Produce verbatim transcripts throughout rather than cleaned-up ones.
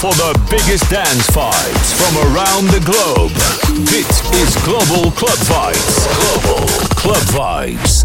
for the biggest dance vibes from around the globe. Dit is Global Club Vibes. Global Club Vibes.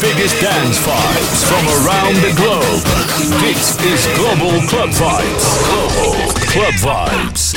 biggest dance vibes from around the globe. This is Global Club Vibes. Global Club Vibes. Yes,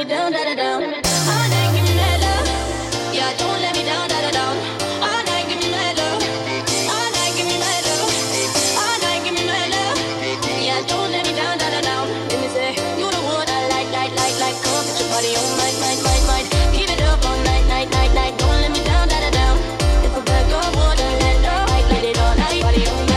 me down, da da down. All night, give me that love. Yeah, don't let me down, da da down. All night, give me that love. All night, give me that love. All night, give me that love. Yeah, don't let me down, da da down. Let me say, you the one I like, like, like, like. Come put your body on my, my, my, my. Keep it up all night, night, night, night. Don't let me down, da da down. If I back your water, let love, I get it all night, body on my.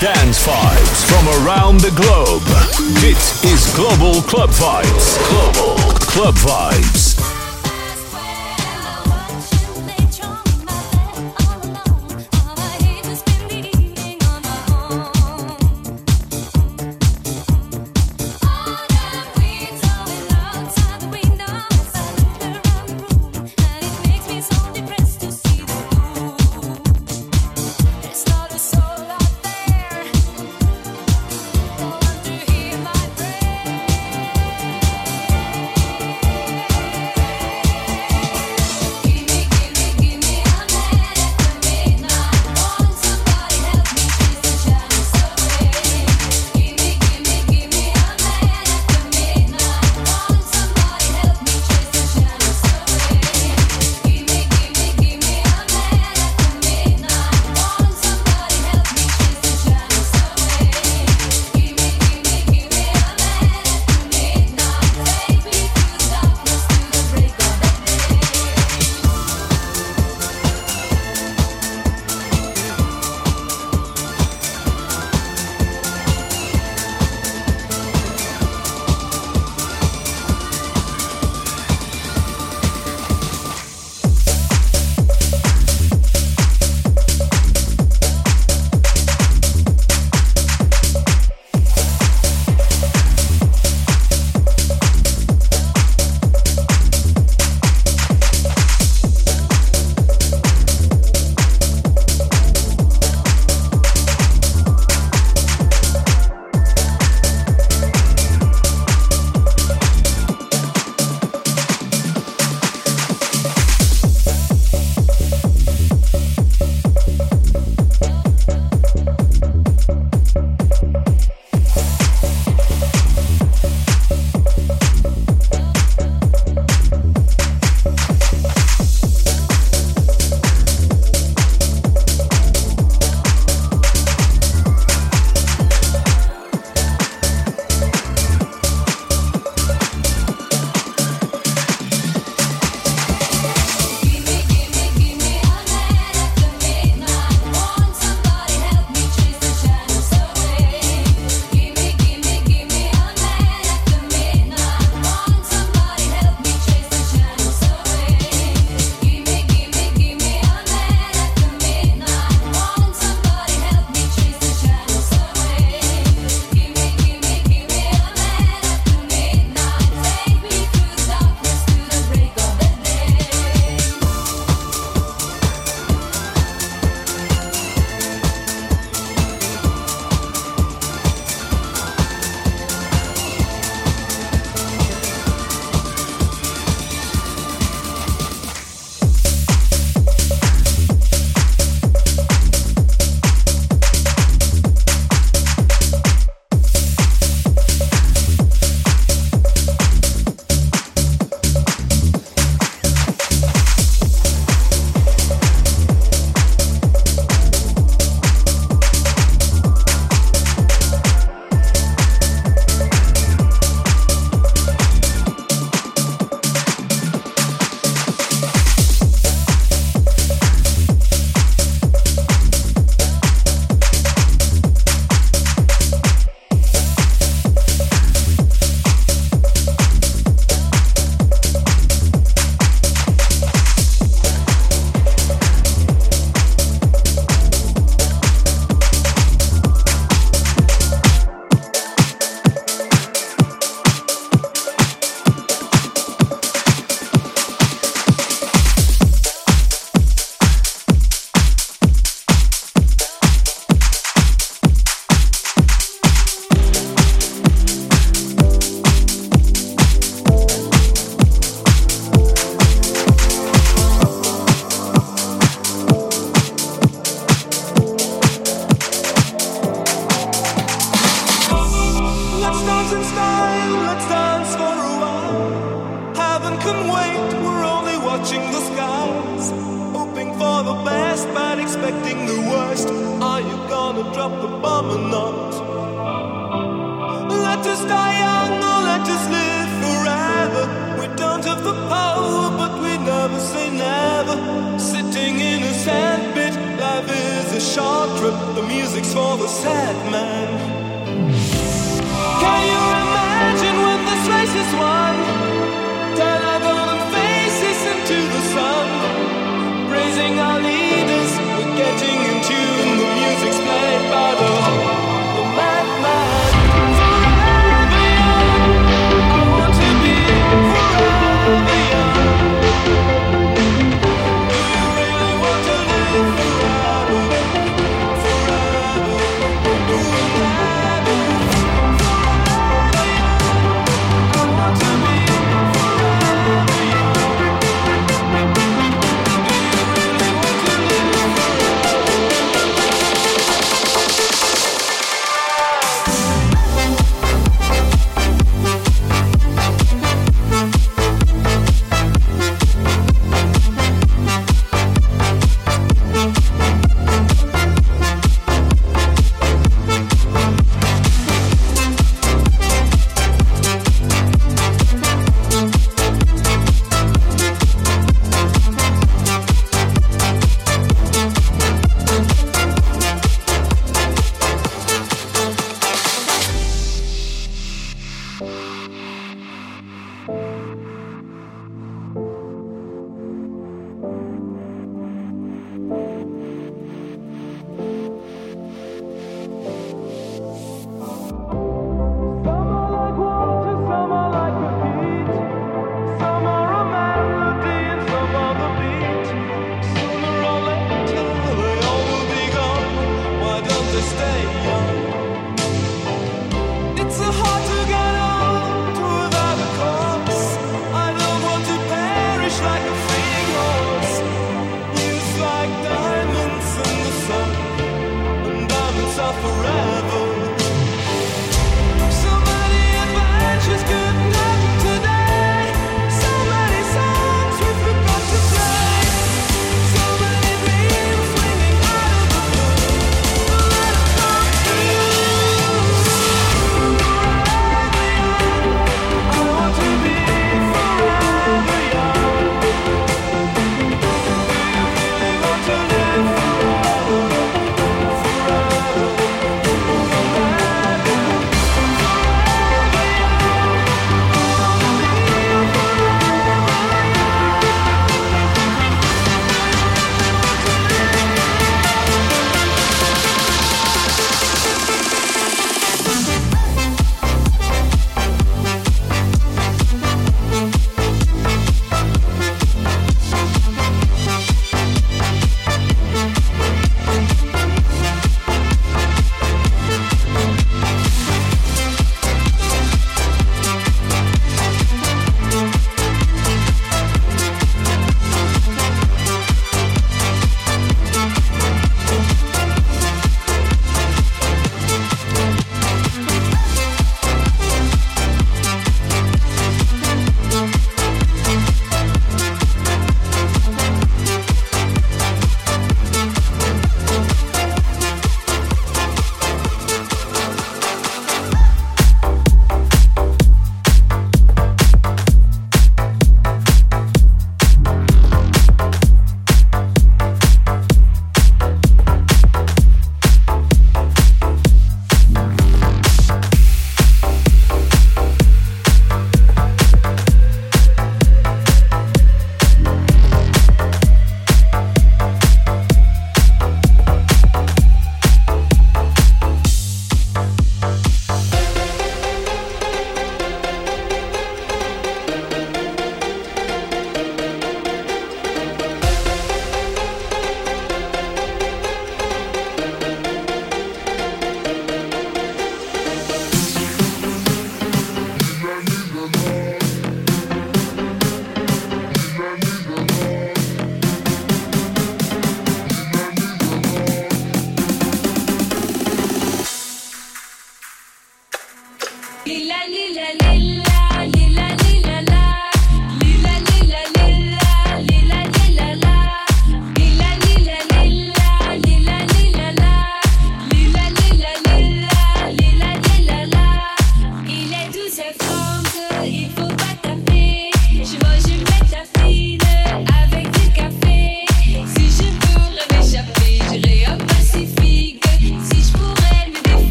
Dance vibes from around the globe. This is Global Club Vibes. Global Club Vibes. Ooh,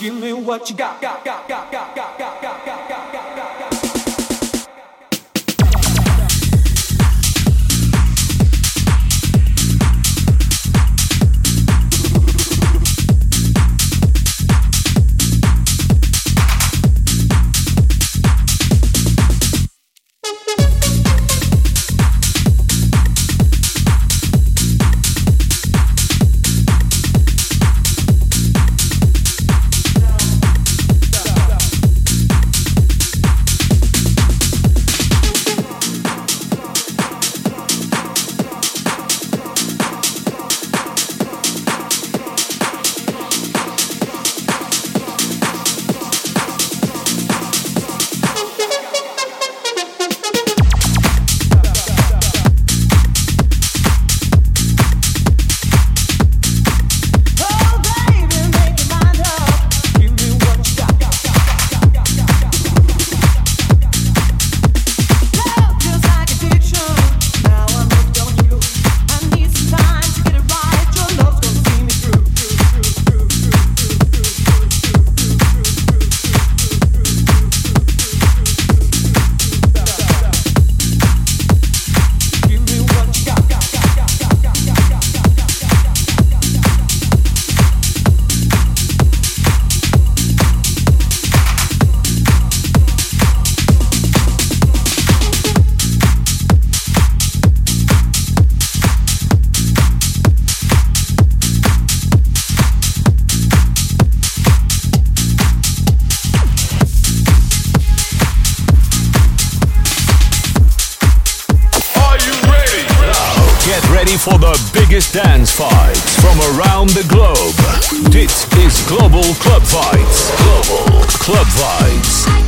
Give me what you got, got, got, got, got, got, got, got, got, got, got, got. For the biggest dance fights from around the globe. This is Global Club Vibes. Global Club Vibes.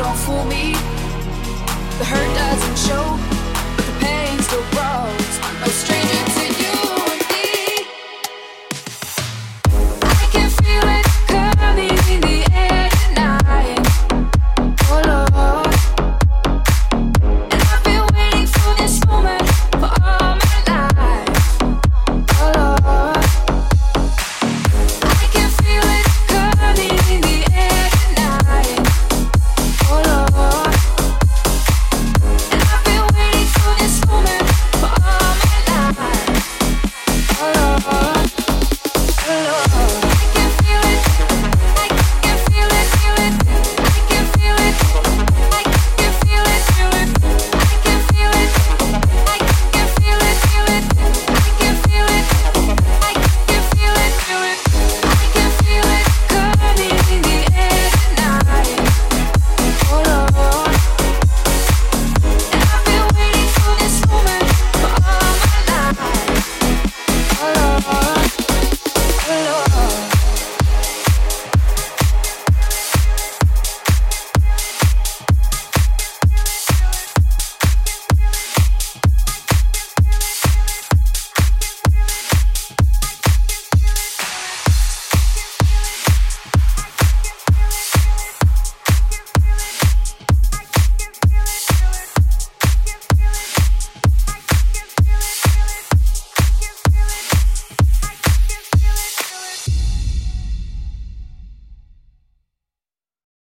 Don't fool me. The hurt doesn't show, but the pain still burns.